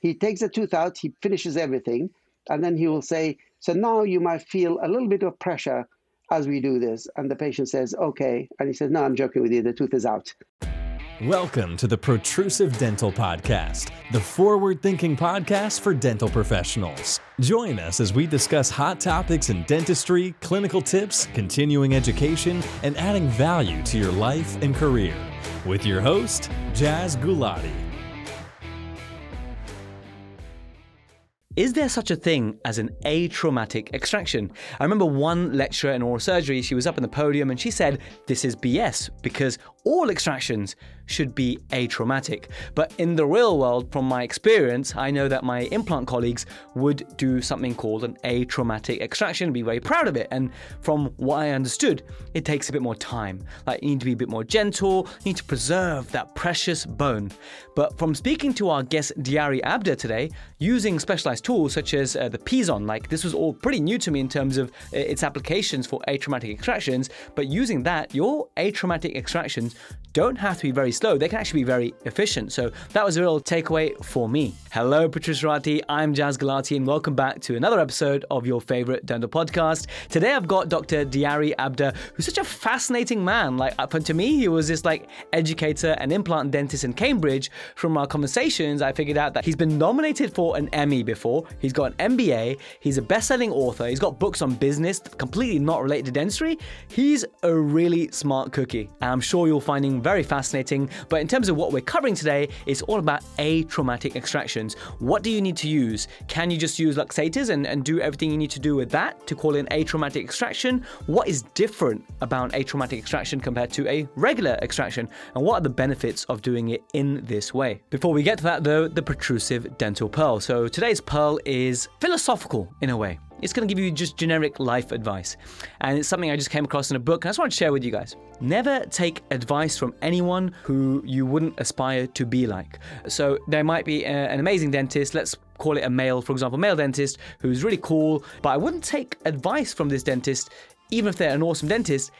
He takes the tooth out, he finishes everything, and then he will say, so now you might feel a little bit of pressure as we do this. And the patient says, okay. And he says, no, I'm joking with you. The tooth is out. Welcome to the Protrusive Dental Podcast, the forward-thinking podcast for dental professionals. Join us as we discuss hot topics in dentistry, clinical tips, continuing education, and adding value to your life and career. With your host, Jaz Gulati. Is there such a thing as an atraumatic extraction? I remember one lecturer in oral surgery, she was up on the podium and she said, this is BS because all extractions should be atraumatic. But in the real world, from my experience, I know that my implant colleagues would do something called an atraumatic extraction and be very proud of it. And from what I understood, it takes a bit more time. Like, you need to be a bit more gentle, you need to preserve that precious bone. But from speaking to our guest Diyari Abda today, using specialized tools such as the Piezon, like this was all pretty new to me in terms of its applications for atraumatic extractions, but using that, your atraumatic extractions don't have to be very slow, they can actually be very efficient. So that was a real takeaway for me. Hello, Patricia Rati, I'm Jaz Gulati, and welcome back to another episode of your favorite dental podcast. Today I've got Dr. Diyari Abda, who's such a fascinating man. Like, to me, he was this educator and implant dentist in Cambridge. From our conversations, I figured out that he's been nominated for an Emmy before. He's got an MBA, he's a best-selling author, he's got books on business, completely not related to dentistry. He's a really smart cookie, and I'm sure you'll find him very fascinating. But in terms of what we're covering today, it's all about atraumatic extractions. What do you need to use? Can you just use luxators and do everything you need to do with that to call it an atraumatic extraction? What is different about an atraumatic extraction compared to a regular extraction? And what are the benefits of doing it in this way? Before we get to that though, the protrusive dental pearl. So today's pearl is philosophical in a way. It's going to give you just generic life advice. And it's something I just came across in a book, and I just want to share with you guys. Never take advice from anyone who you wouldn't aspire to be like. So there might be an amazing dentist, let's call it a male, for example, male dentist who's really cool, but I wouldn't take advice from this dentist, even if they're an awesome dentist,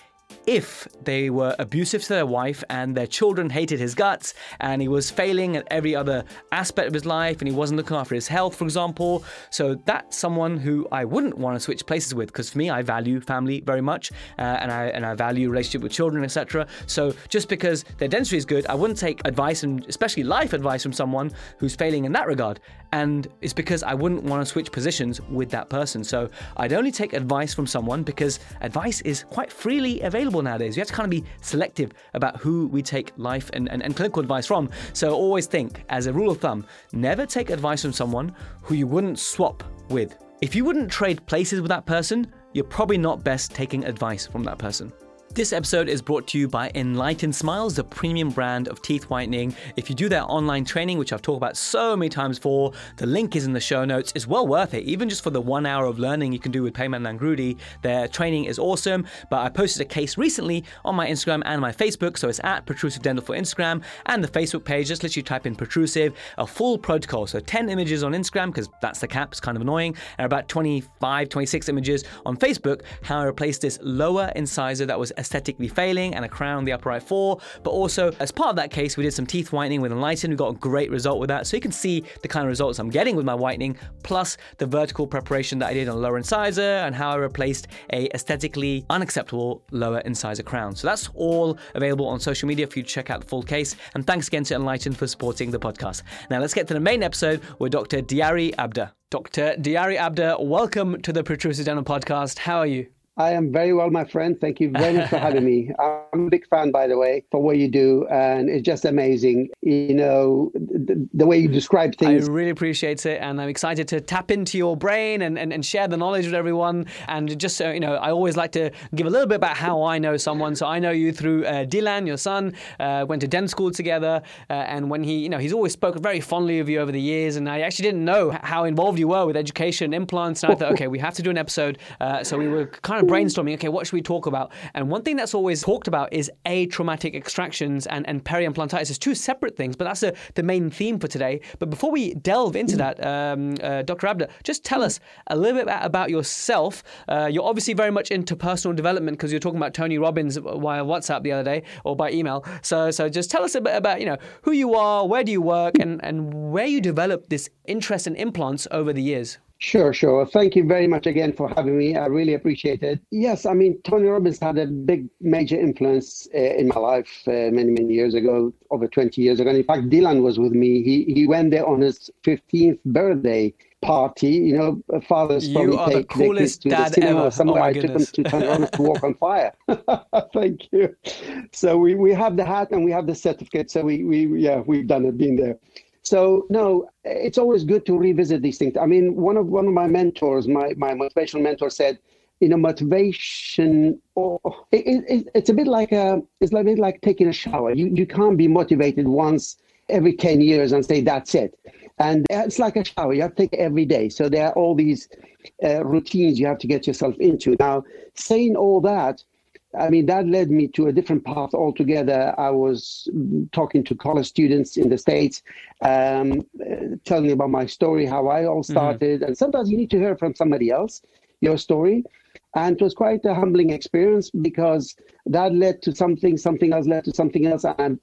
if they were abusive to their wife and their children hated his guts and he was failing at every other aspect of his life and he wasn't looking after his health, for example. So that's someone who I wouldn't want to switch places with, because for me, I value family very much and I value relationship with children, etc. So just because their dentistry is good, I wouldn't take advice, and especially life advice, from someone who's failing in that regard. And it's because I wouldn't want to switch positions with that person. So I'd only take advice from someone, because advice is quite freely available nowadays. We have to kind of be selective about who we take life and clinical advice from. So always think, as a rule of thumb, never take advice from someone who you wouldn't swap with. If you wouldn't trade places with that person, you're probably not best taking advice from that person. This episode is brought to you by Enlightened Smiles, the premium brand of teeth whitening. If you do their online training, which I've talked about so many times before, the link is in the show notes. It's well worth it, even just for the 1 hour of learning you can do with Payman Langroudi. Their training is awesome, but I posted a case recently on my Instagram and my Facebook, so it's at Protrusive Dental for Instagram, and the Facebook page, just literally type in Protrusive, a full protocol, so 10 images on Instagram, because that's the cap, it's kind of annoying, and about 25, 26 images on Facebook, how I replaced this lower incisor that was aesthetically failing and a crown on the upper right fore. But also, as part of that case, we did some teeth whitening with Enlightened. We got a great result with that. So you can see the kind of results I'm getting with my whitening, plus the vertical preparation that I did on lower incisor and how I replaced a aesthetically unacceptable lower incisor crown. So that's all available on social media for you to check out the full case. And thanks again to Enlightened for supporting the podcast. Now let's get to the main episode with Dr. Diyari Abda. Dr. Diyari Abda, welcome to the Protrusive Dental Podcast. How are you? I am very well, my friend. Thank you very much for having me. I'm a big fan, by the way, for what you do. And it's just amazing, you know, the way you describe things. I really appreciate it. And I'm excited to tap into your brain and share the knowledge with everyone. And just so you know, I always like to give a little bit about how I know someone. So I know you through Dylan, your son, went to dental school together. And when he, you know, he's always spoken very fondly of you over the years. And I actually didn't know how involved you were with education, implants. And I thought, okay, we have to do an episode. So we were kind of brainstorming, okay, what should we talk about? And one thing that's always talked about is atraumatic extractions and peri-implantitis as two separate things, but that's the main theme for today. But before we delve into that, Dr. Abda, just tell us a little bit about yourself. You're obviously very much into personal development because you're talking about Tony Robbins via WhatsApp the other day or by email. So just tell us a bit about, you know, who you are, where do you work, and where you developed this interest in implants over the years. Sure. Thank you very much again for having me. I really appreciate it. Yes, I mean, Tony Robbins had a big, major influence in my life many years ago, over 20 years ago. And in fact, Dylan was with me. He went there on his 15th birthday party. You know, fathers probably take the kids to the cinema or somewhere. I took them to Tony Robbins to Walk on Fire. Thank you. So we have the hat and we have the certificate. So we've done it, been there. So, no, it's always good to revisit these things. I mean, one of my mentors, my motivational mentor said, you know, motivation, it's a bit like taking a shower. You can't be motivated once every 10 years and say, that's it. And it's like a shower. You have to take it every day. So there are all these routines you have to get yourself into. Now, saying all that, I mean, that led me to a different path altogether. I was talking to college students in the States, telling about my story, how I all started. Mm-hmm. And sometimes you need to hear from somebody else, your story. And it was quite a humbling experience because that led to something else led to something else. And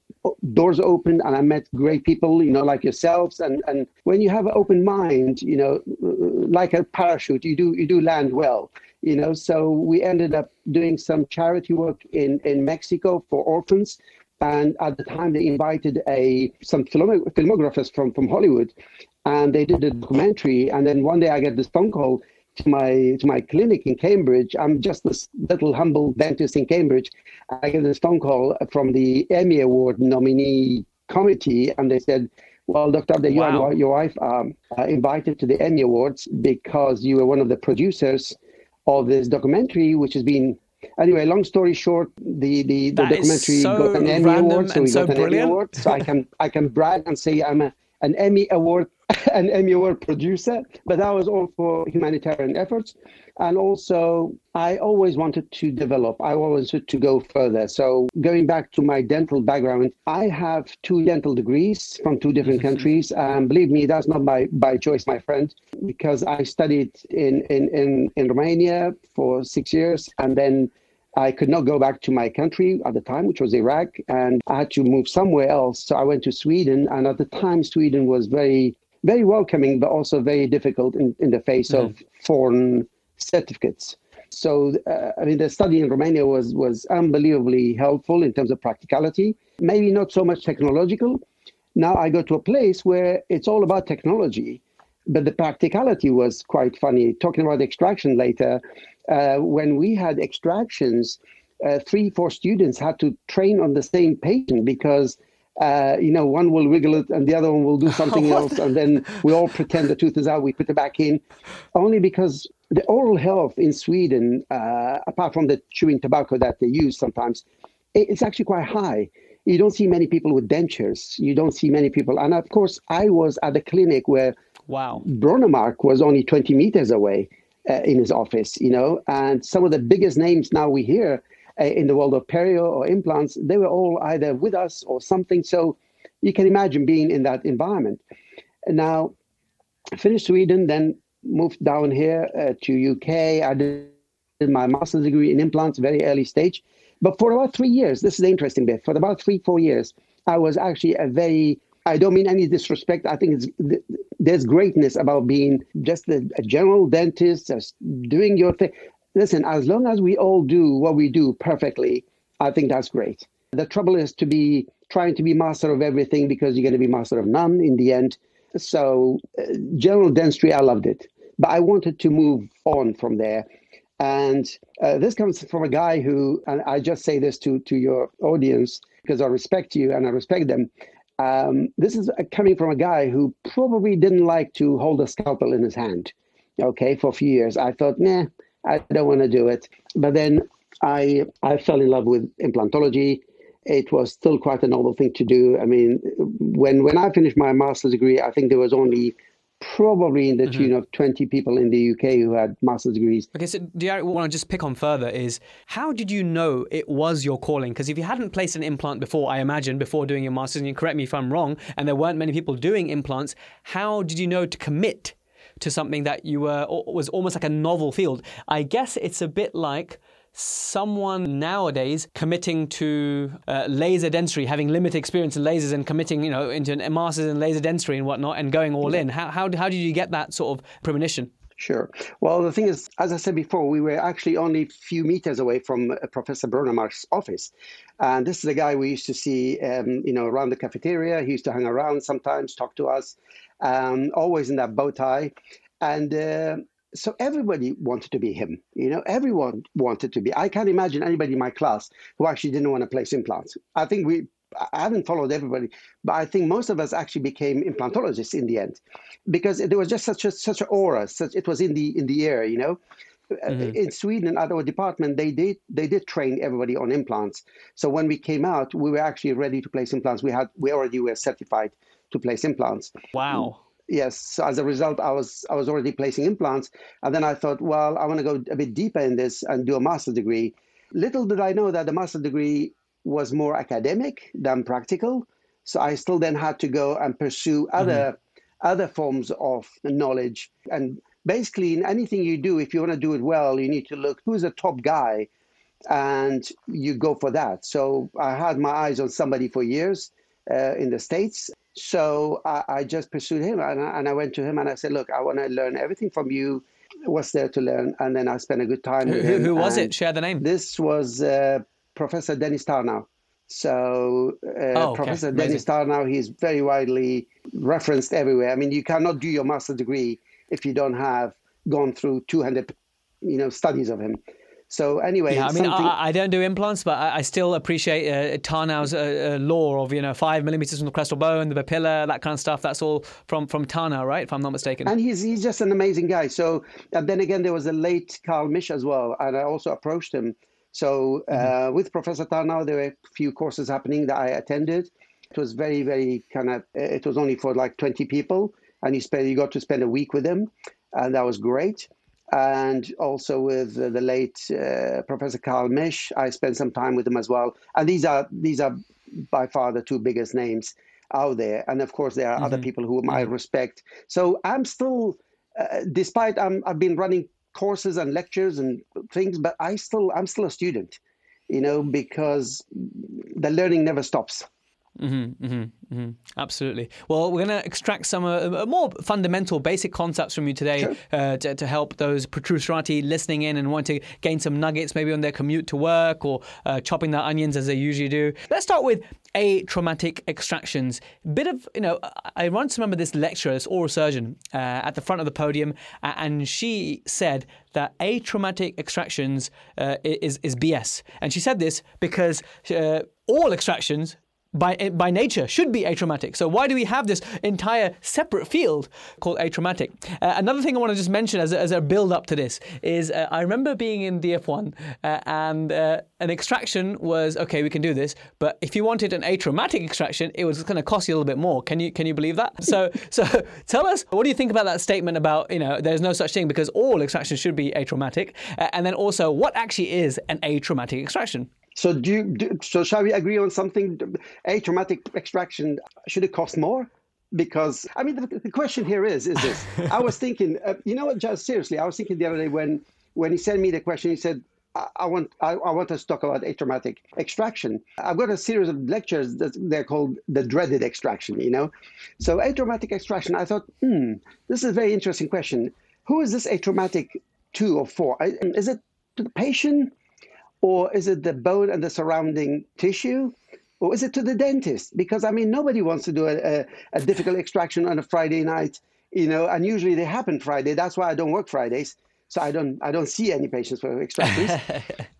doors opened and I met great people, you know, like yourselves. And when you have an open mind, you know, like a parachute, you do land well. You know, so we ended up doing some charity work in Mexico for orphans. And at the time, they invited some filmographers from Hollywood, and they did a documentary. And then one day I get this phone call to my clinic in Cambridge. I'm just this little humble dentist in Cambridge. I get this phone call from the Emmy Award nominee committee, and they said, well, Dr. Abda, you wow. and your wife are invited to the Emmy Awards because you were one of the producers of this documentary, which has been, anyway, long story short, the documentary got an Emmy Award, so we got an Emmy Award. So I can brag and say I'm an Emmy Award producer, but that was all for humanitarian efforts. And also, I always wanted to develop. I always wanted to go further. So going back to my dental background, I have 2 dental degrees from 2 different countries. And believe me, that's not by choice, my friend, because I studied in Romania for 6 years. And then I could not go back to my country at the time, which was Iraq. And I had to move somewhere else. So I went to Sweden. And at the time, Sweden was very, very welcoming, but also very difficult in the face of foreign certificates. So, I mean, the study in Romania was unbelievably helpful in terms of practicality, maybe not so much technological. Now I go to a place where it's all about technology, but the practicality was quite funny. Talking about extraction later, when we had extractions, 3-4 students had to train on the same patient because you know, one will wiggle it and the other one will do something else. And then we all pretend the tooth is out. We put it back in only because the oral health in Sweden, apart from the chewing tobacco that they use sometimes, it's actually quite high. You don't see many people with dentures. You don't see many people. And of course, I was at a clinic where Brånemark was only 20 meters away in his office, you know, and some of the biggest names now we hear in the world of perio or implants, they were all either with us or something. So you can imagine being in that environment. Now, I finished Sweden, then moved down here to UK. I did my master's degree in implants, very early stage. But for about 3 years, this is the interesting bit, for about 3-4 years, I was actually I don't mean any disrespect. I think there's greatness about being just a general dentist, just doing your thing. Listen, as long as we all do what we do perfectly, I think that's great. The trouble is to be trying to be master of everything because you're going to be master of none in the end. So general dentistry, I loved it. But I wanted to move on from there. And this comes from a guy who, and I just say this to your audience because I respect you and I respect them. This is coming from a guy who probably didn't like to hold a scalpel in his hand, okay, for a few years. I thought, I don't want to do it. But then I fell in love with implantology. It was still quite a novel thing to do. I mean, when I finished my master's degree, I think there was only probably in the tune of 20 people in the UK who had master's degrees. Okay, so Diyari, what I want to just pick on further is, how did you know it was your calling? Because if you hadn't placed an implant before, I imagine, before doing your master's, and you correct me if I'm wrong, and there weren't many people doing implants, how did you know to commit to something that you were, was almost like a novel field? I guess it's a bit like someone nowadays committing to laser dentistry, having limited experience in lasers and committing, you know, into a master's in laser dentistry and whatnot and going all in. How did you get that sort of premonition? Sure. Well, the thing is, as I said before, we were actually only a few meters away from Professor Brånemark's office. And this is the guy we used to see, around the cafeteria. He used to hang around sometimes, talk to us, always in that bow tie. And so everybody wanted to be him, everyone wanted to be. I can't imagine anybody in my class who actually didn't want to place implants. I haven't followed everybody, but I think most of us actually became implantologists in the end, because there was just such an aura, it was in the air, In Sweden, at our department, they did train everybody on implants. So when we came out, we were actually ready to place implants. We already were certified to place implants. Wow. Yes. So as a result, I was already placing implants. And then I thought, well, I want to go a bit deeper in this and do a master's degree. Little did I know that the master's degree was more academic than practical. So I still then had to go and pursue other forms of knowledge. And basically, in anything you do, if you want to do it well, you need to look who's the top guy and you go for that. So I had my eyes on somebody for years in the States. So I just pursued him and I went to him and I said, look, I want to learn everything from you. What's there to learn? And then I spent a good time with him. Who was it? Share the name. This was Professor Dennis Tarnow. So Professor Dennis Tarnow, he's very widely referenced everywhere. I mean, you cannot do your master's degree if you don't have gone through 200, studies of him. So anyway, yeah, I mean, I don't do implants, but I still appreciate Tarnow's law of 5 millimeters from the crestal bone, the papilla, that kind of stuff. That's all from Tarnow, right? If I'm not mistaken. And he's just an amazing guy. So, and then again, there was a late Carl Misch as well, and I also approached him. So with Professor Tarnow, there were a few courses happening that I attended. It was very, very it was only for like 20 people, and you got to spend a week with him, and that was great. And also with the late Professor Carl Misch, I spent some time with him as well. And these are by far the two biggest names out there. And of course, there are other people whom I respect. So I'm still, despite I've been running courses and lectures and things, but I'm still a student, because the learning never stops. Absolutely. Well, we're going to extract some more fundamental, basic concepts from you today, sure, to help those Protrusive listening in and want to gain some nuggets, maybe on their commute to work or chopping their onions as they usually do. Let's start with atraumatic extractions. I once remember this lecturer, this oral surgeon, at the front of the podium, and she said that atraumatic extractions is BS. And she said this because all extractions, by nature, should be atraumatic. So why do we have this entire separate field called atraumatic? Another thing I want to just mention as a build-up to this is I remember being in DF1 and an extraction was, okay, we can do this, but if you wanted an atraumatic extraction, it was going to cost you a little bit more. Can you believe that? So tell us, what do you think about that statement about, there's no such thing because all extractions should be atraumatic? And then also, what actually is an atraumatic extraction? So so shall we agree on something? Atraumatic extraction, should it cost more? Because, I mean, the question here is this. I was thinking, Jaz, seriously, I was thinking the other day when he sent me the question, he said, I want us to talk about atraumatic extraction. I've got a series of lectures that they're called the dreaded extraction, So atraumatic extraction, I thought, this is a very interesting question. Who is this atraumatic to or for? Is it to the patient? Or is it the bone and the surrounding tissue? Or is it to the dentist? Because, nobody wants to do a difficult extraction on a Friday night, and usually they happen Friday. That's why I don't work Fridays. So I don't see any patients for extractions.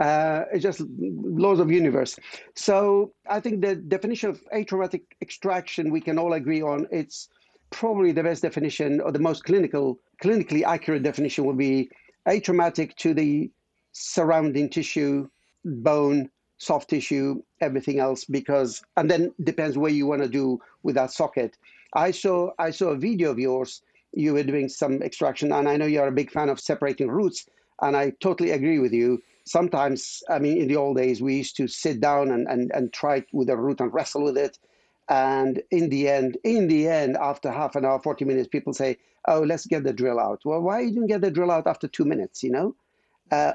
It's just laws of universe. So I think the definition of atraumatic extraction, we can all agree on. It's probably the best definition, or the most clinically accurate definition would be atraumatic to the surrounding tissue, bone, soft tissue, everything else, because, and then depends where you want to do with that socket. I saw a video of yours you were doing some extraction, and I know you're a big fan of separating roots, and I totally agree with you. Sometimes, I mean, in the old days, we used to sit down and try with a root and wrestle with it. And in the end, after half an hour, 40 minutes, people say, oh, let's get the drill out. Well, why didn't you get the drill out after 2 minutes, you know?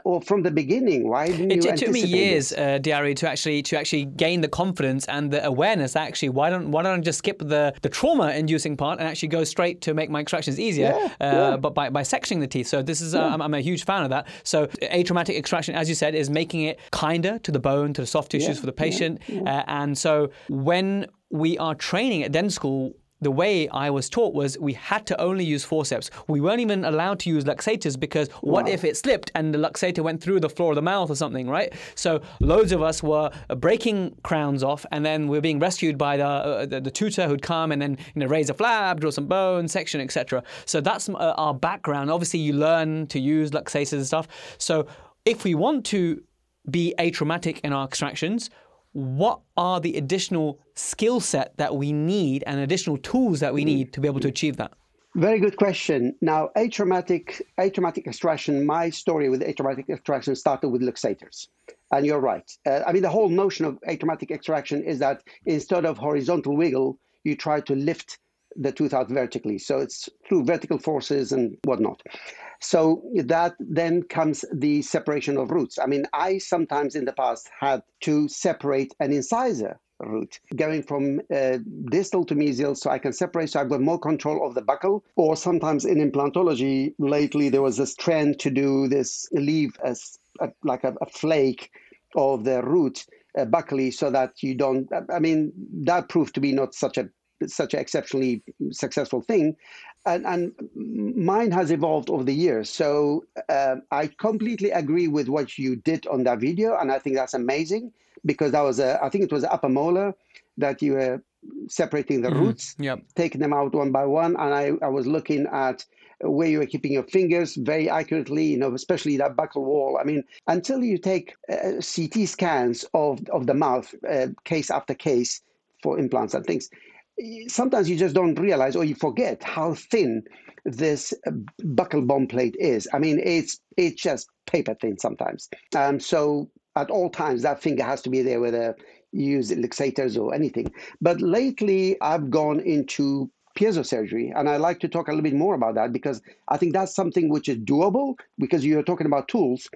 Or from the beginning, why didn't you? It took me years, Diyari, to actually gain the confidence and the awareness. Actually, why don't I just skip the trauma-inducing part and actually go straight to make my extractions easier? Yeah. But by sectioning the teeth. So this is I'm a huge fan of that. So atraumatic extraction, as you said, is making it kinder to the bone, to the soft tissues for the patient. And so when we are training at dental school, the way I was taught was we had to only use forceps. We weren't even allowed to use luxators because what if it slipped and the luxator went through the floor of the mouth or something, right? So loads of us were breaking crowns off, and then we were being rescued by the tutor who'd come and then, you know, raise a flap, draw some bone, section, etc. So that's our background. Obviously, you learn to use luxators and stuff. So if we want to be atraumatic in our extractions, what are the additional skill set that we need and additional tools that we need to be able to achieve that? Very good question. Now, atraumatic extraction, my story with atraumatic extraction started with luxators. And you're right. I mean, the whole notion of atraumatic extraction is that instead of horizontal wiggle, you try to lift the tooth out vertically. So it's through vertical forces and whatnot. So that then comes the separation of roots. I mean, I sometimes in the past had to separate an incisor root, going from distal to mesial, so I can separate, so I've got more control of the buccal. Or sometimes in implantology, lately there was this trend to do this, leave a flake of the root buccally, so that you don't, I mean, that proved to be not such an exceptionally successful thing. And mine has evolved over the years. So I completely agree with what you did on that video. And I think that's amazing, because that was I think it was upper molar that you were separating the roots, taking them out one by one. And I was looking at where you were keeping your fingers very accurately, you know, especially that buccal wall. I mean, until you take CT scans of the mouth, case after case for implants and things, sometimes you just don't realize, or you forget how thin this buccal bone plate is. I mean, it's just paper thin sometimes. So at all times, that finger has to be there, whether you use luxators or anything. But lately, I've gone into piezo surgery, and I'd like to talk a little bit more about that, because I think that's something which is doable, because you're talking about tools.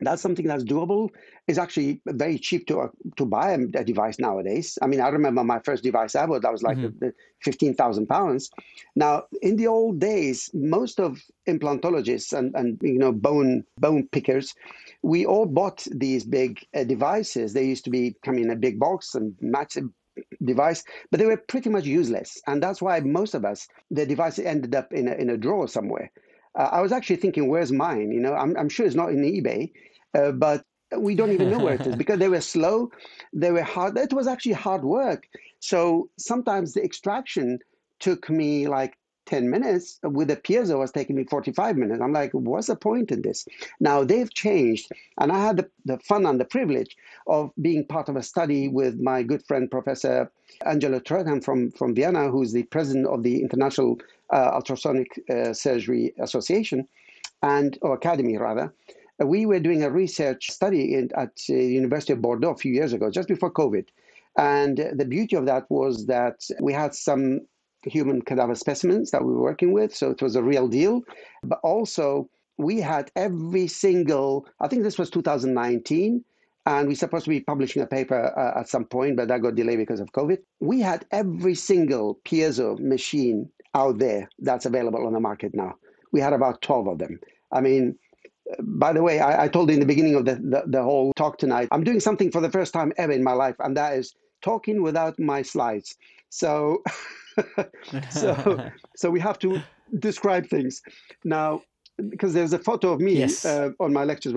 That's something that's doable. It's actually very cheap to buy a device nowadays. I mean, I remember my first device I bought, that was like £15,000. Now, in the old days, most of implantologists and you know, bone pickers, we all bought these big devices. They used to be come in a big box and match a device, but they were pretty much useless. And that's why most of us, the device ended up in a drawer somewhere. I was actually thinking, where's mine? You know, I'm sure it's not in eBay, but we don't even know where it is, because they were slow, they were hard. It was actually hard work. So sometimes the extraction took me like 10 minutes. With the piezo, it was taking me 45 minutes. I'm like, what's the point in this? Now, they've changed. And I had the fun and the privilege of being part of a study with my good friend, Professor Angela Troedhan from Vienna, who's the president of the International Ultrasonic Surgery Association, or Academy, rather. We were doing a research study at the University of Bordeaux a few years ago, just before COVID. And the beauty of that was that we had some human cadaver specimens that we were working with, so it was a real deal. But also, we had every single, I think this was 2019, and we're supposed to be publishing a paper at some point, but that got delayed because of COVID. We had every single piezo machine out there that's available on the market now. We had about 12 of them. I mean, by the way, I told you in the beginning of the whole talk tonight, I'm doing something for the first time ever in my life, and that is talking without my slides. So so we have to describe things now, because there's a photo of me on my lectures.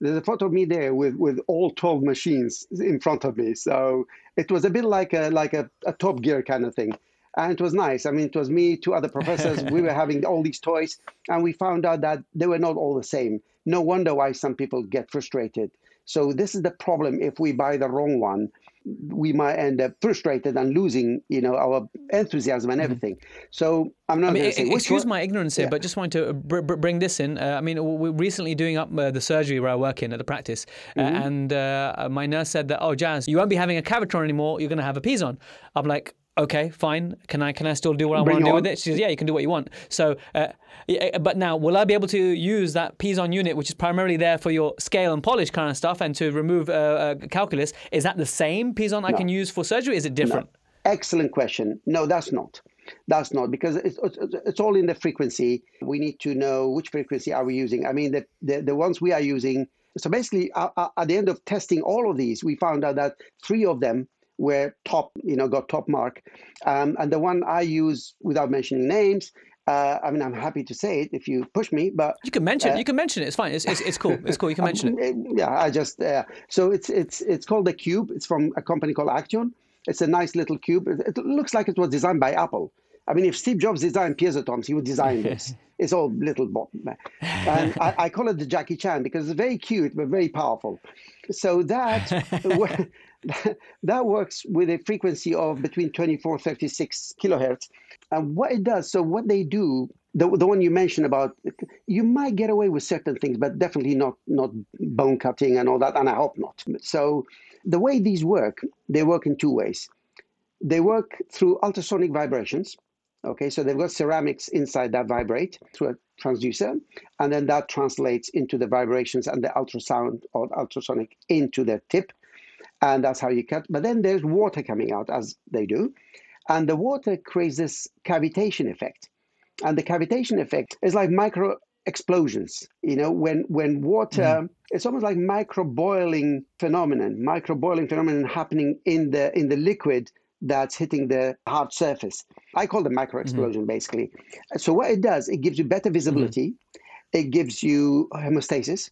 There's a photo of me there with all 12 machines in front of me. So it was a bit like a Top Gear kind of thing. And it was nice. I mean, it was me, two other professors. We were having all these toys, and we found out that they were not all the same. No wonder why some people get frustrated. So this is the problem if we buy the wrong one. we might end up frustrated and losing, you know, our enthusiasm and everything. So I'm not going to say... Excuse my ignorance here, but just want to bring this in. I mean, we're recently doing up the surgery where I work in at the practice. And my nurse said that, oh, Jaz, you won't be having a Cavitron anymore. You're going to have a Piezon. I'm like... Okay, fine. Can I still do what I want to do with it? She says, yeah, you can do what you want. So, but now, will I be able to use that Piezon unit, which is primarily there for your scale and polish kind of stuff, and to remove calculus? Is that the same Piezon I can use for surgery? Is it different? No. Excellent question. No, that's not. That's not, because it's all in the frequency. We need to know which frequency are we using. I mean, the ones we are using. So basically, at the end of testing all of these, we found out that three of them were top, you know, got top mark. And the one I use, without mentioning names, I mean, I'm happy to say it if you push me, but... You can mention it, it's fine, it's cool, you can mention it. Yeah, I just, so it's called the Cube. It's from a company called Acteon. It's a nice little cube. It looks like it was designed by Apple. I mean, if Steve Jobs designed piezotomes, he would design this. It's all little bot. And I call it the Jackie Chan because it's very cute, but very powerful. So that works with a frequency of between 24, 36 kilohertz. And what it does, so what they do, the one you mentioned about, you might get away with certain things, but definitely not bone cutting and all that, and I hope not. So the way these work, they work in two ways. They work through ultrasonic vibrations. Okay, so they've got ceramics inside that vibrate through a transducer, and then that translates into the vibrations and the ultrasound or ultrasonic into the tip. And that's how you cut. But then there's water coming out, as they do. And the water creates this cavitation effect. And the cavitation effect is like micro explosions. You know, when water, it's almost like micro boiling phenomenon happening in the liquid that's hitting the hard surface. I call it micro explosion, basically. So what it does, it gives you better visibility. It gives you hemostasis.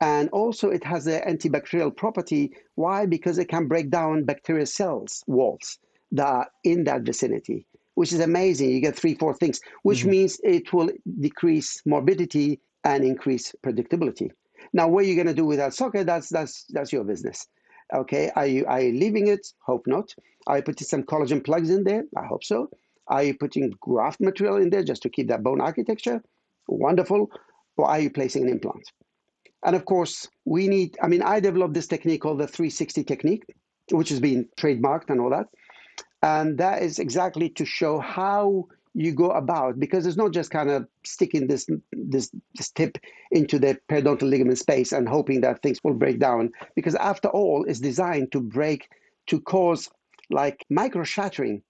And also it has an antibacterial property. Why? Because it can break down bacterial cells walls that are in that vicinity, which is amazing. You get 3-4 things, which means it will decrease morbidity and increase predictability. Now, what you're going to do with that socket, that's your business. Okay, are you leaving it? Hope not. Are you putting some collagen plugs in there? I hope so. Are you putting graft material in there just to keep that bone architecture? Wonderful. Or are you placing an implant? And of course, I developed this technique called the 360 technique, which has been trademarked and all that. And that is exactly to show how you go about, because it's not just kind of sticking this tip into the periodontal ligament space and hoping that things will break down. Because after all, it's designed to cause like micro shattering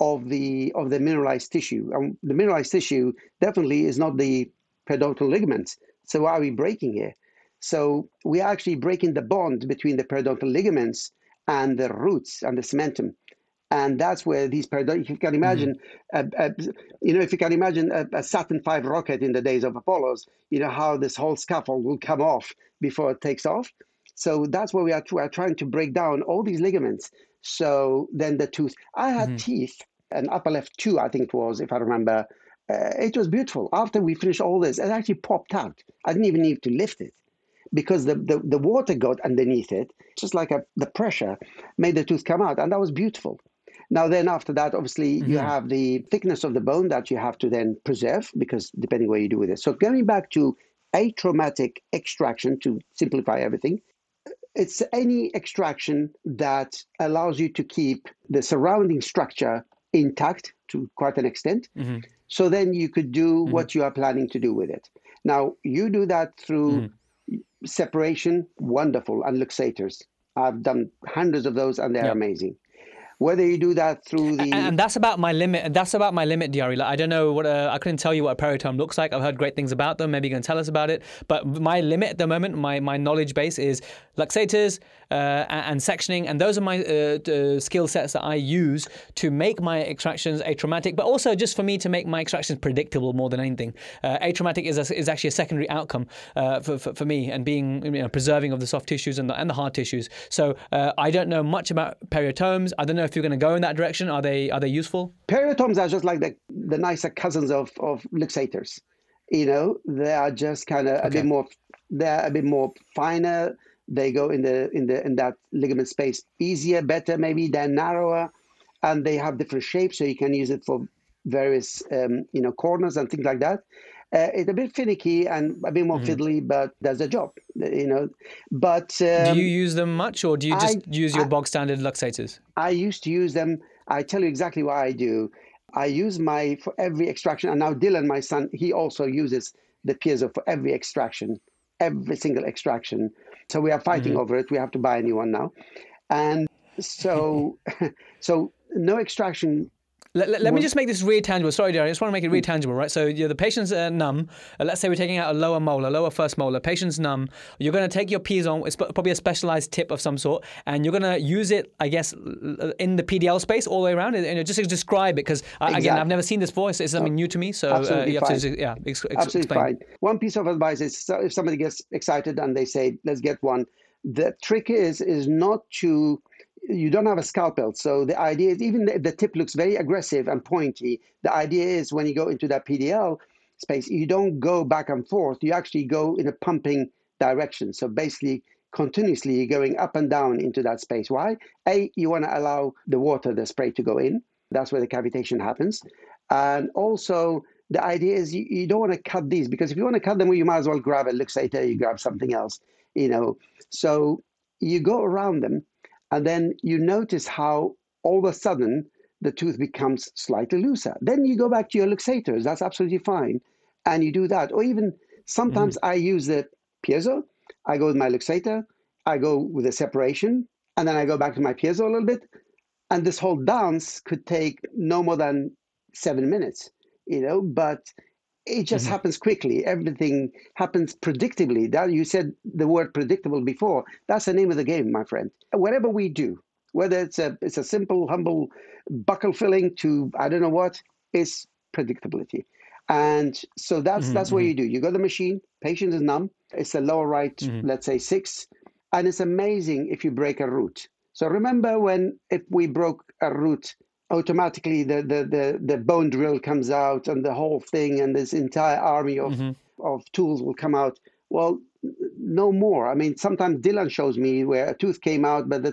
of the mineralized tissue. And the mineralized tissue definitely is not the periodontal ligaments. So why are we breaking here? So we are actually breaking the bond between the periodontal ligaments and the roots and the cementum. And that's where these periodontal, if you can imagine a Saturn V rocket in the days of Apollos, you know, how this whole scaffold will come off before it takes off. So that's where we are trying to break down all these ligaments. So then the tooth, I had teeth, an upper left 2, I think it was, if I remember. It was beautiful. After we finished all this, it actually popped out. I didn't even need to lift it, because the water got underneath it, just like the pressure made the tooth come out, and that was beautiful. Now then after that, obviously, you have the thickness of the bone that you have to then preserve, because depending what you do with it. So going back to atraumatic extraction, to simplify everything, it's any extraction that allows you to keep the surrounding structure intact to quite an extent. So then you could do what you are planning to do with it. Now, you do that through... separation, wonderful, and luxators. I've done hundreds of those, and they're amazing. Whether you do that through the... And that's about my limit. Diyari. Like, I don't know what... I couldn't tell you what a periotome looks like. I've heard great things about them. Maybe you can tell us about it. But my limit at the moment, my knowledge base is luxators and sectioning. And those are my skill sets that I use to make my extractions atraumatic, but also just for me to make my extractions predictable more than anything. Atraumatic is actually a secondary outcome for me, and being, you know, preserving of the soft tissues and the hard tissues. So I don't know much about periotomes. I don't know if you're going to go in that direction. Are they useful? Periotomes are just like the nicer cousins of luxators. You know, they are just kind of a bit more finer. They go in that ligament space easier, better maybe than narrower, and they have different shapes, so you can use it for various corners and things like that. It's a bit finicky and a bit more fiddly, but does the job, But do you use them much, or do you just use your bog standard luxators? I used to use them. I tell you exactly what I do. I use my for every extraction, and now Dylan, my son, he also uses the piezo for every extraction. Every single extraction. So we are fighting over it. We have to buy a new one now. And so, no extraction. Let me just make this really tangible. Sorry, Diyari, I just want to make it really tangible, right? So the patient's numb. Let's say we're taking out a lower molar, lower first molar. Patient's numb. You're going to take your Piezon. It's probably a specialized tip of some sort. And you're going to use it, I guess, in the PDL space all the way around. And just describe it because, again, I've never seen this before. It's something new to me. So you have to absolutely explain. Fine. One piece of advice is if somebody gets excited and they say, let's get one, the trick is not to... You don't have a scalpel, so the idea is even if the tip looks very aggressive and pointy, the idea is when you go into that PDL space, you don't go back and forth. You actually go in a pumping direction. So basically, continuously, you're going up and down into that space. Why? A, you want to allow the water, the spray to go in. That's where the cavitation happens. And also, the idea is you don't want to cut these, because if you want to cut them, well, you might as well grab a luxator, you grab something else, So you go around them. And then you notice how all of a sudden the tooth becomes slightly looser. Then you go back to your luxators. That's absolutely fine. And you do that. Or even sometimes I use the piezo. I go with my luxator. I go with a separation. And then I go back to my piezo a little bit. And this whole dance could take no more than 7 minutes, But it just happens quickly. Everything happens predictably. That you said the word predictable before. That's the name of the game, my friend. Whatever we do, whether it's a simple, humble buckle filling to I don't know what, is predictability. And so that's what you do. You got the machine, patient is numb. It's a lower right, let's say 6. And it's amazing if you break a root. So remember if we broke a root, automatically the bone drill comes out and the whole thing and this entire army of tools will come out. Well, no more. I mean, sometimes Dylan shows me where a tooth came out, but the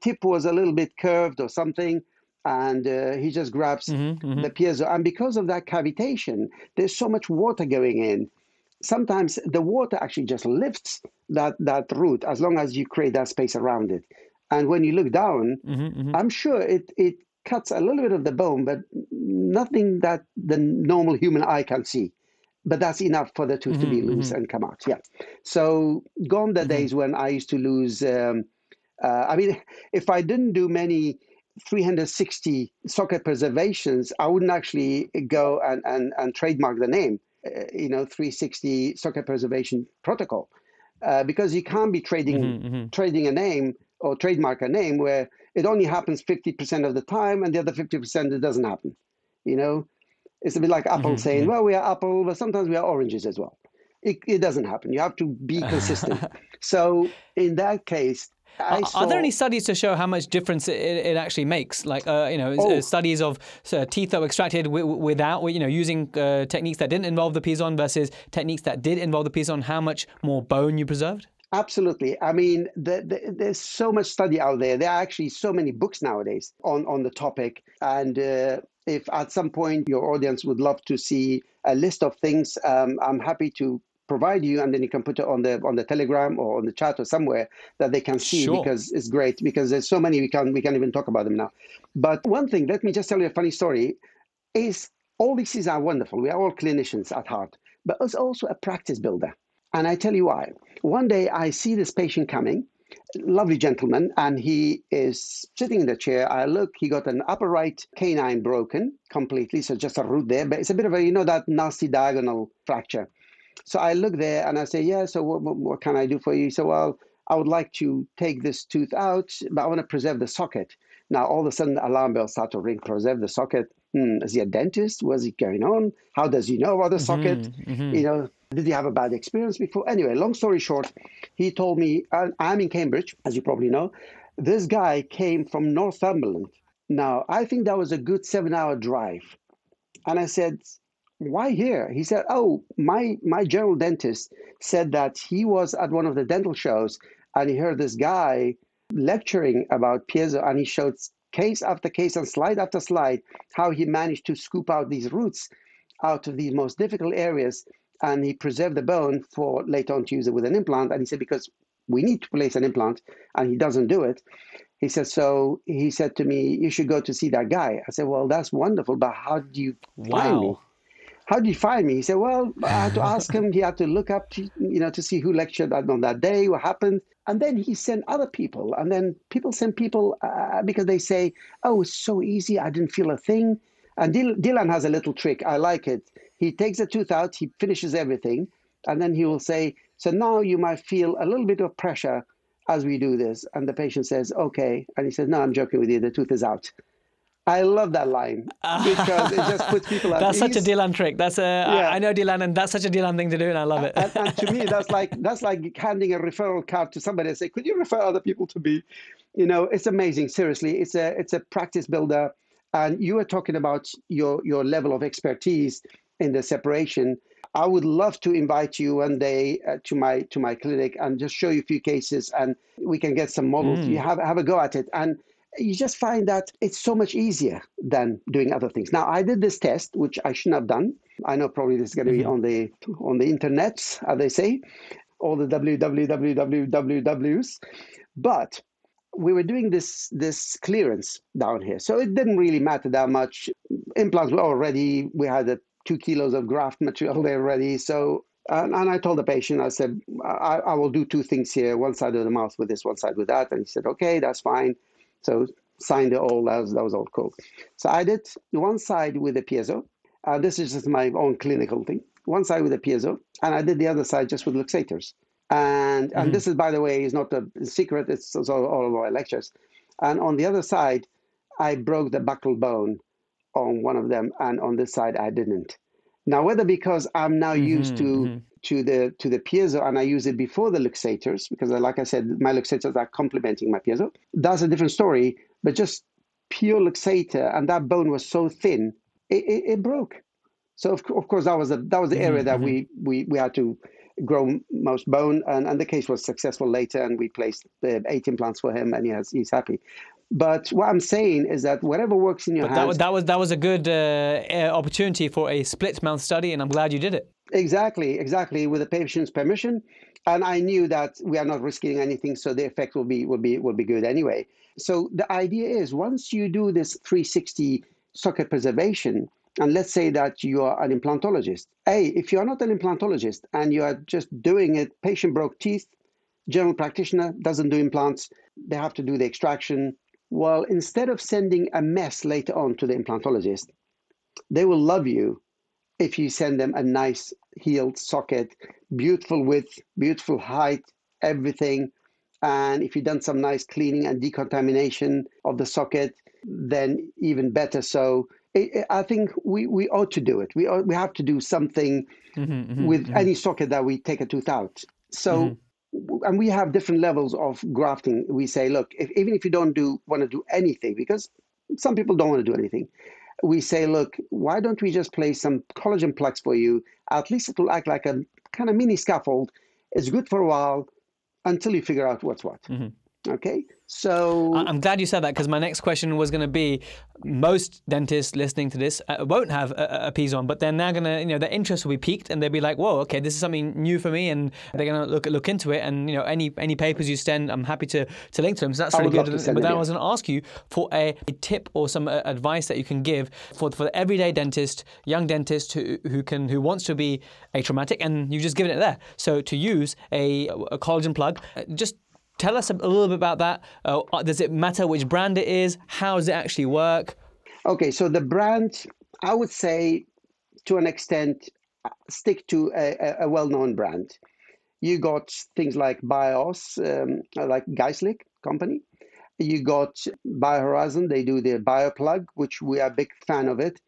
tip was a little bit curved or something, and he just grabs the piezo. And because of that cavitation, there's so much water going in. Sometimes the water actually just lifts that root as long as you create that space around it. And when you look down, I'm sure it cuts a little bit of the bone, but nothing that the normal human eye can see. But that's enough for the tooth to be loose and come out. Yeah. So gone the days when I used to lose, if I didn't do many 360 socket preservations, I wouldn't actually go and trademark the name, 360 socket preservation protocol, because you can't be trading a name or trademark a name where it only happens 50% of the time and the other 50% it doesn't happen. It's a bit like Apple saying, well, we are Apple, but sometimes we are oranges as well. It doesn't happen. You have to be consistent. So in that case, are there any studies to show how much difference it actually makes? Like, studies of teeth that were extracted without using techniques that didn't involve the Piezon versus techniques that did involve the Piezon, how much more bone you preserved? Absolutely. I mean, there's so much study out there. There are actually so many books nowadays on the topic. And if at some point your audience would love to see a list of things, I'm happy to provide you, and then you can put it on the Telegram or on the chat or somewhere that they can see. Sure. Because it's great, because there's so many we can't even talk about them now. But one thing, let me just tell you a funny story, is all these things are wonderful. We are all clinicians at heart, but it's also a practice builder. And I tell you why. One day I see this patient coming, lovely gentleman, and he is sitting in the chair. I look, he got an upper right canine broken completely, so just a root there, but it's a bit of a, that nasty diagonal fracture. So I look there and I say, yeah, so what can I do for you? So, well, I would like to take this tooth out, but I want to preserve the socket. Now, all of a sudden, the alarm bells start to ring, preserve the socket. Is he a dentist? What's going on? How does he know about the socket? Did he have a bad experience before? Anyway, long story short, he told me, I'm in Cambridge, as you probably know. This guy came from Northumberland. Now, I think that was a good 7-hour drive. And I said, why here? He said, my general dentist said that he was at one of the dental shows and he heard this guy lecturing about piezo, and he showed case after case and slide after slide how he managed to scoop out these roots out of the most difficult areas, and he preserved the bone for later on to use it with an implant. And he said, because we need to place an implant, and he doesn't do it. He said, so he said to me, you should go to see that guy. I said, well, that's wonderful, but how do you find me? How did you find me? He said, well, I had to ask him. He had to look up, to see who lectured on that day, what happened. And then he sent other people. And then people send people because they say, oh, it's so easy. I didn't feel a thing. And Dylan has a little trick. I like it. He takes a tooth out. He finishes everything. And then he will say, so now you might feel a little bit of pressure as we do this. And the patient says, okay. And he says, no, I'm joking with you. The tooth is out. I love that line because it just puts people at ease. That's such a Dylan trick. I know Dylan, and that's such a Dylan thing to do, and I love it. and to me, that's like handing a referral card to somebody and say, could you refer other people to me? It's amazing. Seriously, it's a practice builder. And you were talking about your level of expertise in the separation. I would love to invite you one day to my clinic and just show you a few cases, and we can get some models. You have a go at it. And you just find that it's so much easier than doing other things. Now, I did this test, which I shouldn't have done. I know probably this is going to be on the internet, as they say, all the wwws. But we were doing this clearance down here, so it didn't really matter that much. Implants were already. We had 2 kilos of graft material there already. So, and I told the patient, I said, I will do two things here: one side of the mouth with this, one side with that. And he said, okay, that's fine. So signed it all, that was all cool. So I did one side with a piezo. This is just my own clinical thing. One side with a piezo, and I did the other side just with luxators. And this is, by the way, is not a secret. It's all of my lectures. And on the other side, I broke the buccal bone on one of them, and on this side I didn't. Now, whether because I'm now used to the piezo, and I use it before the luxators, because like I said, my luxators are complementing my piezo. That's a different story, but just pure luxator, and that bone was so thin, it broke. So of course that was the area that we had to grow most bone, and the case was successful later, and we placed 8 implants for him, and he's happy. But what I'm saying is that whatever works in your hands. That was a good opportunity for a split mouth study, and I'm glad you did it. Exactly, with the patient's permission, and I knew that we are not risking anything, so the effect will be good anyway. So the idea is, once you do this 360 socket preservation, and let's say that you are an implantologist. If you are not an implantologist and you are just doing it, patient broke teeth, general practitioner doesn't do implants, they have to do the extraction. Well, instead of sending a mess later on to the implantologist, they will love you if you send them a nice healed socket, beautiful width, beautiful height, everything. And if you've done some nice cleaning and decontamination of the socket, then even better. So I think we ought to do it. We have to do something with any socket that we take a tooth out. So. And we have different levels of grafting. We say, look, even if you don't want to do anything, because some people don't want to do anything, we say, look, why don't we just place some collagen plaques for you? At least it will act like a kind of mini scaffold. It's good for a while until you figure out what's what. Okay? So I'm glad you said that, because my next question was going to be, most dentists listening to this won't have a Piezon, but they're now going to, their interest will be piqued, and they'll be like, whoa, okay, this is something new for me, and they're going to look into it. And any papers you send, I'm happy to link to them. So that's really good. But then I was going to ask you for a tip or some advice that you can give for the everyday dentist, young dentist who wants to be atraumatic, and you've just given it there. So to use a collagen plug, just tell us a little bit about that. Does it matter which brand it is? How does it actually work? Okay, so the brand, I would say, to an extent, stick to a well-known brand. You got things like BIOS, like Geislik company. You got BioHorizon. They do their BioPlug, which we are a big fan of it.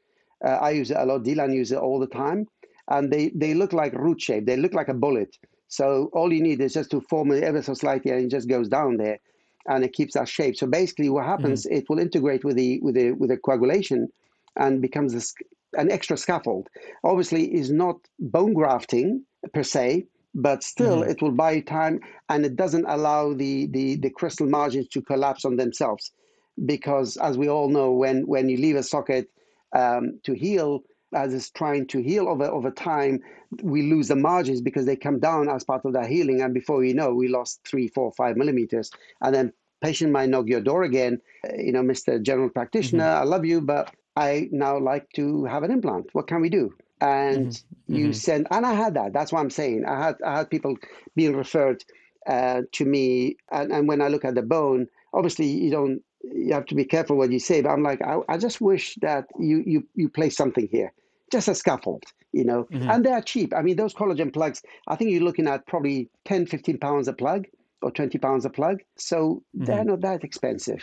I use it a lot. Dylan uses it all the time. And they look like root shape. They look like a bullet. So all you need is just to form it ever so slightly, and it just goes down there, and it keeps that shape. So basically, what happens? It will integrate with the coagulation, and becomes an extra scaffold. Obviously, is not bone grafting per se, but still it will buy time, and it doesn't allow the crystal margins to collapse on themselves. Because as we all know, when you leave a socket to heal, as it's trying to heal over time, we lose the margins because they come down as part of that healing. And before you know, we lost 3, 4, 5 millimeters. And then patient might knock your door again. You know, Mr. General Practitioner, I love you, but I now like to have an implant. What can we do? And you send, and I had that. That's what I'm saying. I had people being referred to me. And when I look at the bone, obviously you have to be careful what you say, but I'm like, I just wish that you place something here, just a scaffold, you know, and they are cheap. I mean, those collagen plugs, I think you're looking at probably 10, 15 pounds a plug or 20 pounds a plug. So they're not that expensive.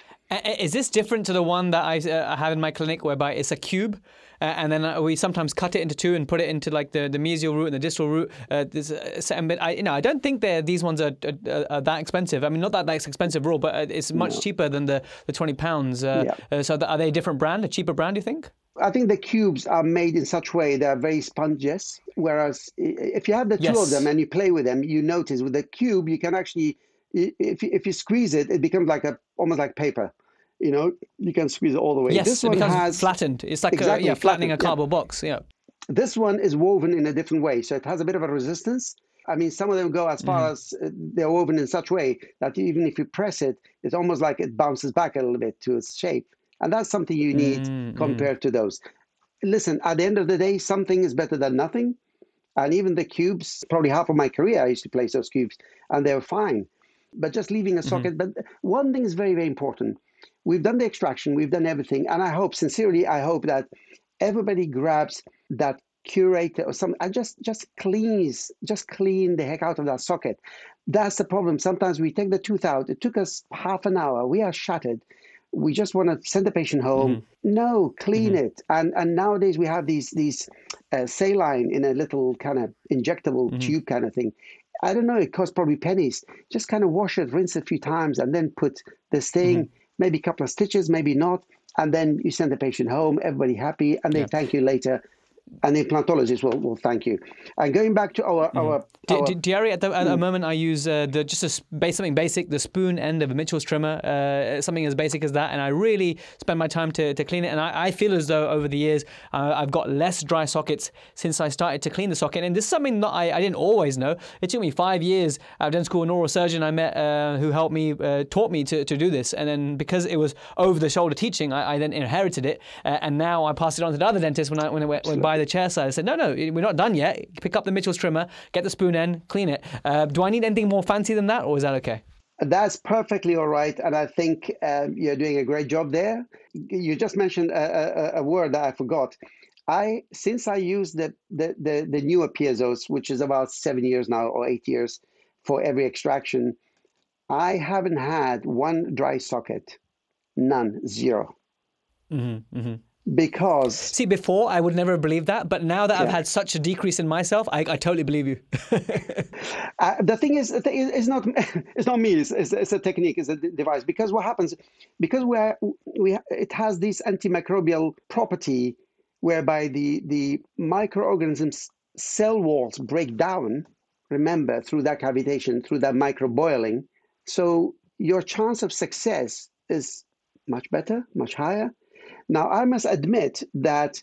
Is this different to the one that I have in my clinic, whereby it's a cube and then we sometimes cut it into two and put it into like the mesial root and the distal root? I don't think these ones are that expensive. I mean, not that that's expensive raw, but it's much cheaper than the 20 pounds. So are they a different brand, a cheaper brand, do you think? I think the cubes are made in such a way they're very sponges, whereas if you have the two of them and you play with them, you notice with the cube, you can actually, if you squeeze it, it becomes like almost like paper. You know, you can squeeze it all the way. Yes, this one has flattened. It's like flattening a cardboard box. Yeah. This one is woven in a different way, so it has a bit of a resistance. I mean, some of them go as far as they're woven in such a way that even if you press it, it's almost like it bounces back a little bit to its shape. And that's something you need compared to those. Listen, at the end of the day, something is better than nothing. And even the cubes, probably half of my career, I used to place those cubes and they were fine. But just leaving a socket. But one thing is very, very important. We've done the extraction, we've done everything. And I hope that everybody grabs that curator or something and just clean the heck out of that socket. That's the problem. Sometimes we take the tooth out. It took us half an hour. We are shattered. We just want to send the patient home. No, clean it. And nowadays we have these saline in a little kind of injectable tube kind of thing. I don't know, it costs probably pennies. Just kind of wash it, rinse it a few times, and then put this thing, maybe a couple of stitches, maybe not. And then you send the patient home, everybody happy, and they thank you later. And the implantologist will thank you. And going back to our Diyari, at the moment I use something basic, the spoon end of a Mitchell's trimmer, something as basic as that. And I really spend my time to clean it. And I feel as though over the years I've got less dry sockets since I started to clean the socket. And this is something that I didn't always know. It took me 5 years. I've done school, an oral surgeon I met who helped me, taught me to do this. And then because it was over-the-shoulder teaching, I then inherited it. And now I pass it on to the other dentist when by the chair side. I said, no, we're not done yet. Pick up the Mitchell's trimmer, get the spoon end, clean it. Do I need anything more fancy than that, or is that okay? That's perfectly all right. And I think you're doing a great job there. You just mentioned a word that I forgot. Since I used the newer piezos, which is about 7 years now or 8 years for every extraction, I haven't had one dry socket. None. Zero. Because before I would never believe that, but now that I've had such a decrease in myself, I totally believe you. The thing is, it's not me. It's a technique, it's a device. Because what happens? Because it has this antimicrobial property, whereby the microorganisms' cell walls break down. Remember, through that cavitation, through that microboiling, so your chance of success is much better, much higher. Now, I must admit that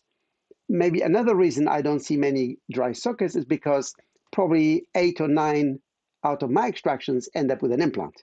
maybe another reason I don't see many dry sockets is because probably 8 or 9 out of my extractions end up with an implant,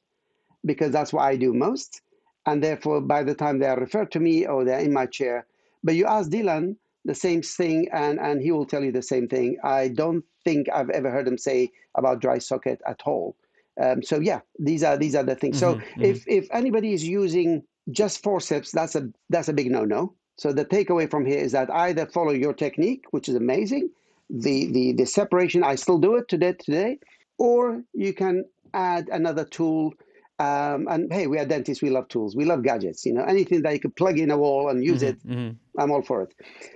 because that's what I do most. And therefore, by the time they are referred to me or they're in my chair. But you ask Dylan the same thing and he will tell you the same thing. I don't think I've ever heard him say about dry socket at all. These are the things. So if anybody is using just forceps, that's a big no-no. So the takeaway from here is that either follow your technique, which is amazing, the separation, I still do it today, or you can add another tool. And hey, we are dentists, we love tools, we love gadgets, you know, anything that you could plug in a wall and use it, I'm all for it.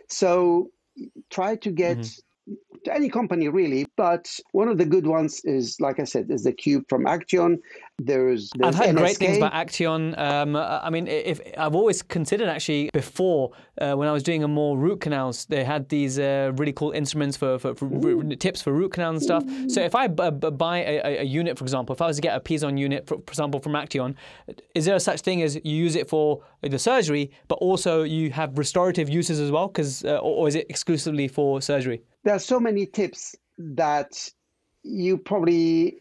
So try to get to any company really, but one of the good ones is, like I said, is the Cube from Acteon. There's I've heard NSK. Great things about Acteon. I mean, I've always considered actually before when I was doing a more root canals, they had these really cool instruments for tips for root canal and stuff. So if I buy a unit, for example, if I was to get a Piezon unit, for example, from Acteon, is there a such thing as you use it for the surgery, but also you have restorative uses as well? Because or is it exclusively for surgery? There are so many tips that you probably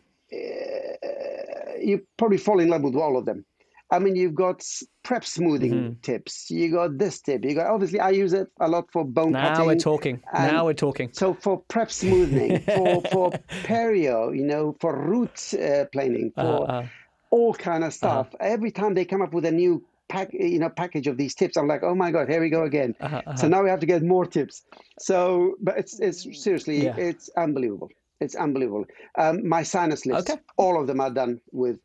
fall in love with all of them. I mean, you've got prep smoothing tips. You got this tip. You got, obviously, I use it a lot for bone cutting. Now we're talking. So for prep smoothing, for perio, for root planing, for all kind of stuff. Every time they come up with a new package of these tips, I'm like, oh my God, here we go again. So now we have to get more tips. So, but it's seriously, it's unbelievable. It's unbelievable. My sinus list, all of them are done with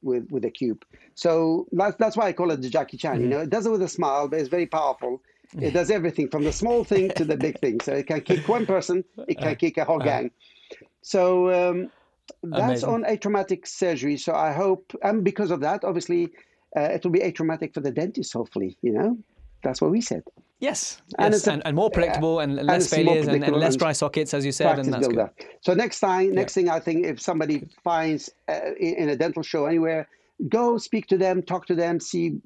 a Cube. So that's why I call it the Jackie Chan. It does it with a smile, but it's very powerful. It does everything from the small thing to the big thing. So it can kick one person, it can kick a whole gang. So that's amazing. On atraumatic surgery. So I hope, and because of that, obviously, it will be atraumatic for the dentist, hopefully, That's what we said. Yes, and more predictable and less failures and less dry sockets, as you said, and that's good. So next thing, I think if somebody finds in a dental show anywhere, go speak to them, talk to them, see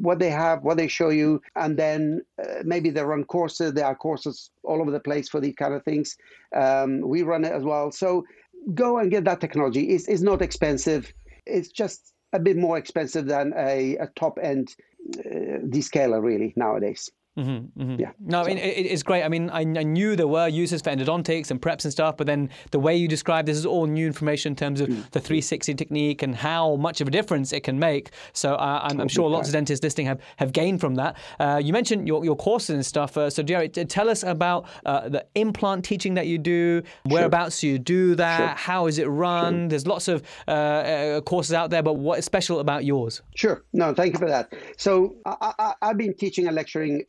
what they have, what they show you, and then maybe they run courses. There are courses all over the place for these kind of things. We run it as well. So go and get that technology. It's not expensive. It's just a bit more expensive than a top-end descaler, really, nowadays. It's great. I mean, I knew there were uses for endodontics and preps and stuff, but then the way you describe this is all new information in terms of the 360 technique and how much of a difference it can make. So I'm sure lots of dentists listening have gained from that. You mentioned your courses and stuff. So Diyari, tell us about the implant teaching that you do. Whereabouts do you do that? How is it run? There's lots of courses out there, but what is special about yours? Sure. No, thank you for that. So I've been teaching and lecturing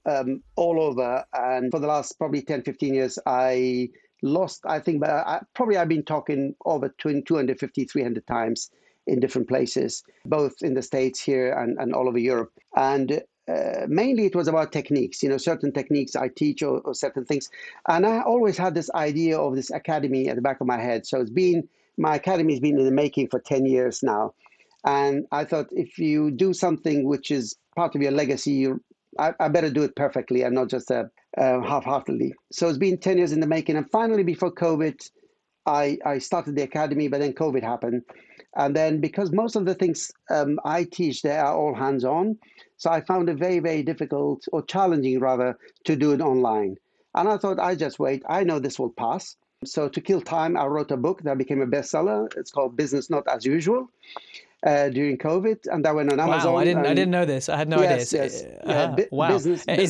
all over, and for the last probably 10-15 years I've been talking over 250-300 times in different places, both in the States here and all over Europe, and mainly it was about techniques, certain techniques I teach or certain things. And I always had this idea of this academy at the back of my head, so my academy has been in the making for 10 years now. And I thought, if you do something which is part of your legacy, I better do it perfectly and not just half-heartedly. So it's been 10 years in the making. And finally, before COVID, I started the academy, but then COVID happened. And then because most of the things I teach, they are all hands-on. So I found it very, very difficult, or challenging rather, to do it online. And I thought, I just wait. I know this will pass. So to kill time, I wrote a book that became a bestseller. It's called Business Not As Usual. During COVID, and that went on Amazon. Wow, I didn't know this. I had no idea. Is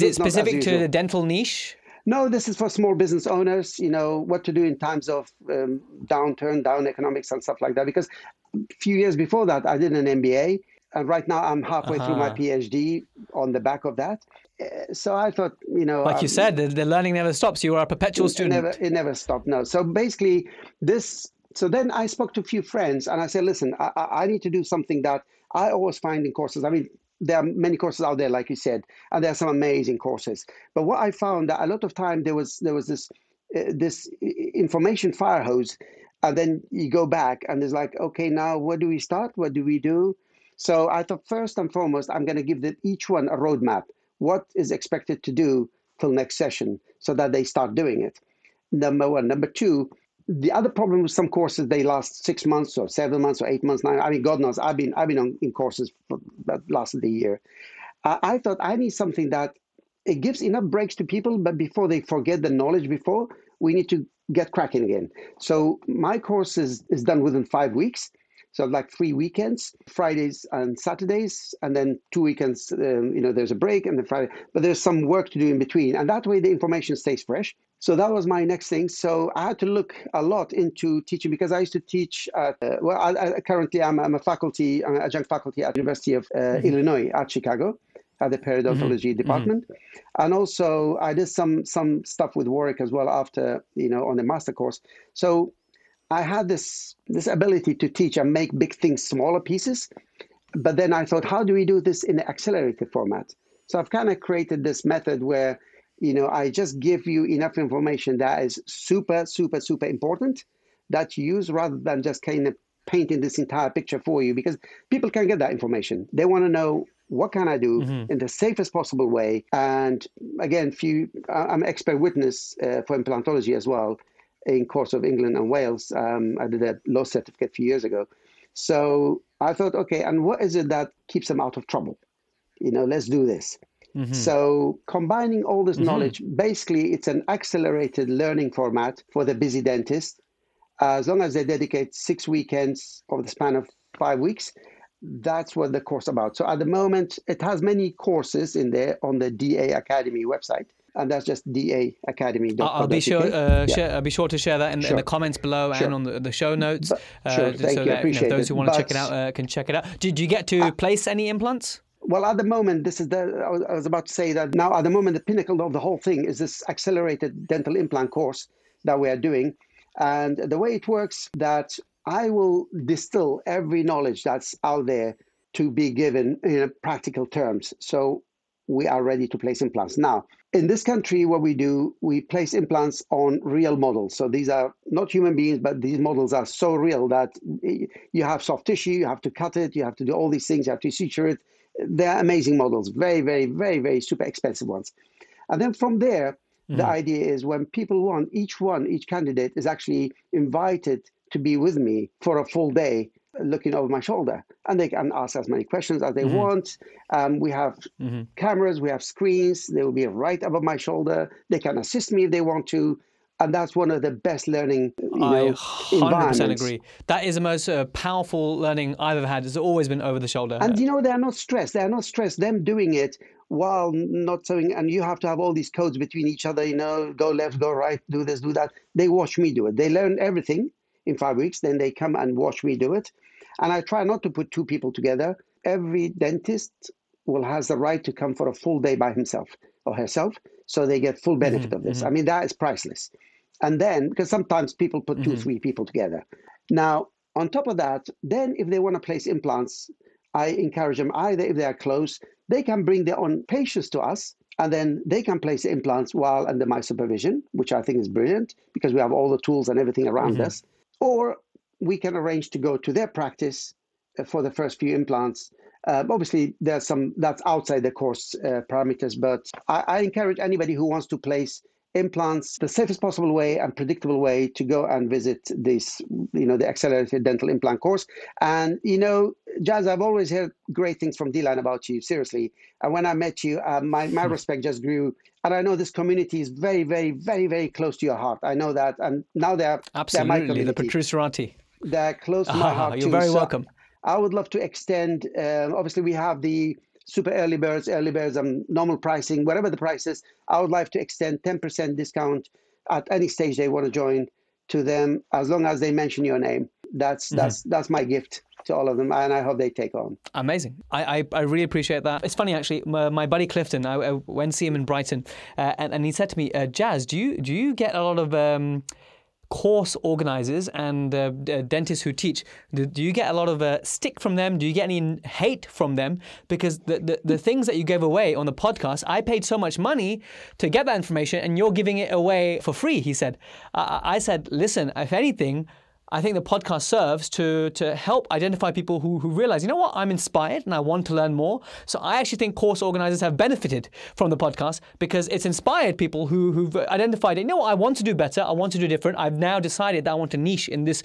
it specific to the dental niche? No, this is for small business owners, what to do in times of down economics and stuff like that. Because a few years before that, I did an MBA, and right now I'm halfway through my PhD on the back of that. So I thought, you said, the learning never stops. You are a perpetual student. It never stopped, no. So basically So then I spoke to a few friends and I said, listen, I need to do something that I always find in courses. I mean, there are many courses out there, like you said, and there are some amazing courses. But what I found that a lot of time there was this information fire hose, and then you go back and it's like, okay, now where do we start? What do we do? So I thought, first and foremost, I'm going to give each one a roadmap. What is expected to do till next session so that they start doing it? Number one. Number two, the other problem with some courses, they last 6 months or 7 months or 8 months, 9. I mean, God knows, I've been in courses that lasted a year. I thought I need something that it gives enough breaks to people, but before they forget the knowledge before, we need to get cracking again. So my course is done within 5 weeks. So like 3 weekends, Fridays and Saturdays, and then 2 weekends, there's a break, and then Friday. But there's some work to do in between. And that way the information stays fresh. So that was my next thing. So I had to look a lot into teaching, because I used to teach currently I'm a adjunct faculty at University of Illinois at Chicago. at the periodontology department. And also I did some stuff with Warwick as well after, on the master course. So I had this ability to teach and make big things, smaller pieces. But then I thought, how do we do this in the accelerated format? So I've kind of created this method where, I just give you enough information that is super, super, super important that you use rather than just kind of painting this entire picture for you, because people can get that information. They want to know, what can I do in the safest possible way? And again, I'm an expert witness for implantology as well in course of England and Wales. I did a law certificate a few years ago. So I thought, okay, and what is it that keeps them out of trouble? Let's do this. So combining all this knowledge, basically it's an accelerated learning format for the busy dentist. As long as they dedicate 6 weekends over the span of 5 weeks, that's what the course is about. So at the moment, it has many courses in there on the DA Academy website. And that's just DAacademy.com. I'll be sure to share that in the comments below and on the show notes. Those who want to check it out can check it out. Did you get to place any implants? Well, at the moment, I was about to say that now at the moment, the pinnacle of the whole thing is this accelerated dental implant course that we are doing. And the way it works that I will distill every knowledge that's out there to be given in practical terms. So we are ready to place implants. Now, in this country, what we do, we place implants on real models. So these are not human beings, but these models are so real that you have soft tissue, you have to cut it, you have to do all these things, you have to suture it. They're amazing models, very, very, very, very super expensive ones. And then from there, the idea is when people want, each candidate is actually invited to be with me for a full day looking over my shoulder. And they can ask as many questions as they want. We have cameras, we have screens, they will be right above my shoulder. They can assist me if they want to. And that's one of the best learning environments. I 100% agree. That is the most powerful learning I've ever had. It's always been over the shoulder. And they are not stressed. They are not stressed. Them doing it while not doing, and you have to have all these codes between each other, go left, go right, do this, do that. They watch me do it. They learn everything in 5 weeks, then they come and watch me do it. And I try not to put two people together. Every dentist has the right to come for a full day by himself or herself, so they get full benefit of this. I mean, that is priceless. And then, because sometimes people put 2, 3 people together. Now, on top of that, then if they want to place implants, I encourage them either if they are close, they can bring their own patients to us, and then they can place the implants while under my supervision, which I think is brilliant because we have all the tools and everything around us. Or we can arrange to go to their practice for the first few implants. Obviously, there's some that's outside the course parameters, but I encourage anybody who wants to place implants the safest possible way and predictable way to go and visit this, the accelerated dental implant course. And, Jaz, I've always heard great things from Dylan about you, seriously. And when I met you, my respect just grew. And I know this community is very, very, very, very close to your heart. I know that. And now they're my community. Absolutely, the Patricia Rati. They're close to my heart, You're very welcome. I would love to extend, obviously we have the super early birds and normal pricing, whatever the price is, I would like to extend 10% discount at any stage they want to join to them, as long as they mention your name. That's my gift to all of them, and I hope they take on. Amazing. I really appreciate that. It's funny, actually, my buddy Clifton, I went to see him in Brighton, and he said to me, Jaz, do you get a lot of course organizers and dentists who teach, do you get a lot of stick from them? Do you get any hate from them? Because the things that you gave away on the podcast, I paid so much money to get that information and you're giving it away for free, he said. I said, listen, if anything, I think the podcast serves to help identify people who realize, I'm inspired and I want to learn more. So I actually think course organizers have benefited from the podcast because it's inspired people who've identified, I want to do better, I want to do different. I've now decided that I want to niche in this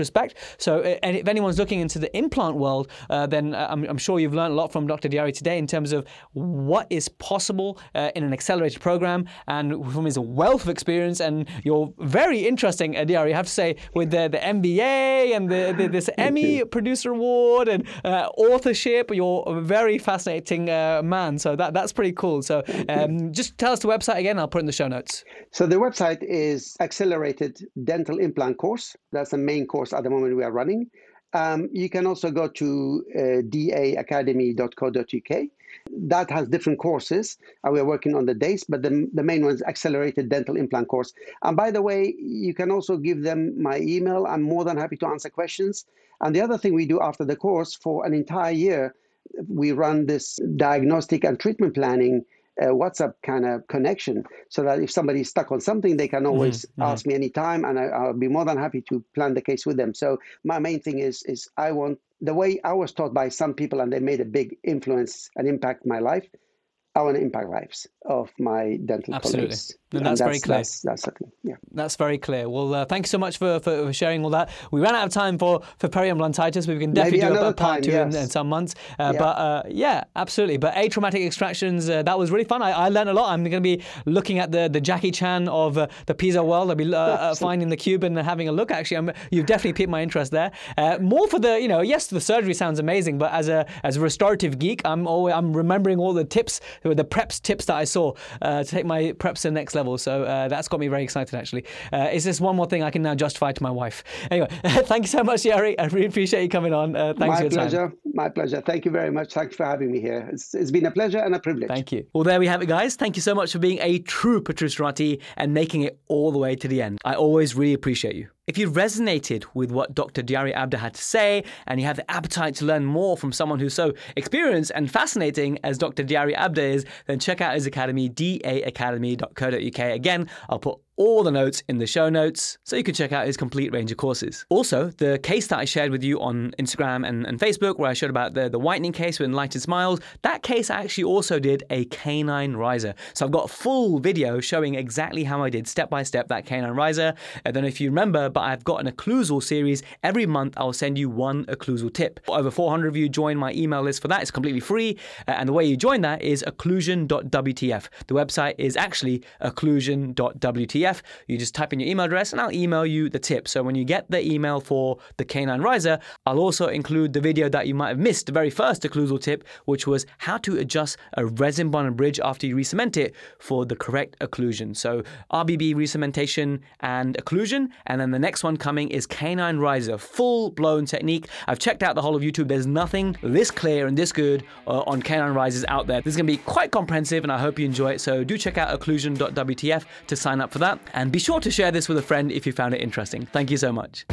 respect. So and if anyone's looking into the implant world, then I'm sure you've learned a lot from Dr. Diyari today in terms of what is possible in an accelerated program, and from his wealth of experience. And you're very interesting, Diyari, I have to say, with the MBA and this Emmy producer award and authorship. You're a very fascinating man. So that's pretty cool. So just tell us the website again. I'll put it in the show notes. So the website is Accelerated Dental Implant Course. That's the main course at the moment we are running. You can also go to daacademy.co.uk. That has different courses, and we're working on the dates, but the main one's accelerated dental implant course. And by the way, you can also give them my email. I'm more than happy to answer questions. And the other thing we do after the course, for an entire year, we run this diagnostic and treatment planning WhatsApp kind of connection, so that if somebody's stuck on something, they can always ask me anytime, and I'll be more than happy to plan the case with them. So my main thing is I want, the way I was taught by some people, and they made a big influence and impact my life, I want to impact lives of my dental colleagues. And that's very clear. That's very clear. Well, thank you so much for sharing all that. We ran out of time for periimplantitis, but we can definitely do a part two in some months. Yeah, absolutely. But atraumatic extractions, that was really fun. I learned a lot. I'm going to be looking at the Jackie Chan of the Pizza world. I'll be finding the cube and having a look. Actually, you've definitely piqued my interest there. More for the, yes, the surgery sounds amazing, but as a restorative geek, I'm remembering all the tips, the preps tips that I saw to take my preps to the next level. So that's got me very excited, actually. It's just one more thing I can now justify to my wife. Anyway, thank you so much, Diyari. I really appreciate you coming on. Thanks for your time. My pleasure. Thank you very much. Thanks for having me here. It's been a pleasure and a privilege. Thank you. Well, there we have it, guys. Thank you so much for being a true Patricia Rati and making it all the way to the end. I always really appreciate you. If you resonated with what Dr. Diyari Abda had to say, and you have the appetite to learn more from someone who's so experienced and fascinating as Dr. Diyari Abda is, then check out his academy, daacademy.co.uk. Again, I'll put all the notes in the show notes, so you can check out his complete range of courses. Also, the case that I shared with you on Instagram and Facebook, where I showed about the whitening case with Enlightened Smiles, that case I actually also did a canine riser. So I've got a full video showing exactly how I did step-by-step that canine riser. I don't know if you remember, but I've got an occlusal series. Every month, I'll send you one occlusal tip. Over 400 of you join my email list for that. It's completely free. And the way you join that is occlusion.wtf. The website is actually occlusion.wtf. You just type in your email address and I'll email you the tip. So when you get the email for the canine riser, I'll also include the video that you might have missed, the very first occlusal tip, which was how to adjust a resin bond and bridge after you re-cement it for the correct occlusion. So RBB re-cementation and occlusion, and then the next one coming is canine riser, full-blown technique. I've checked out the whole of YouTube. There's nothing this clear and this good on canine risers out there. This is going to be quite comprehensive and I hope you enjoy it. So do check out occlusion.wtf to sign up for that. And be sure to share this with a friend if you found it interesting. Thank you so much.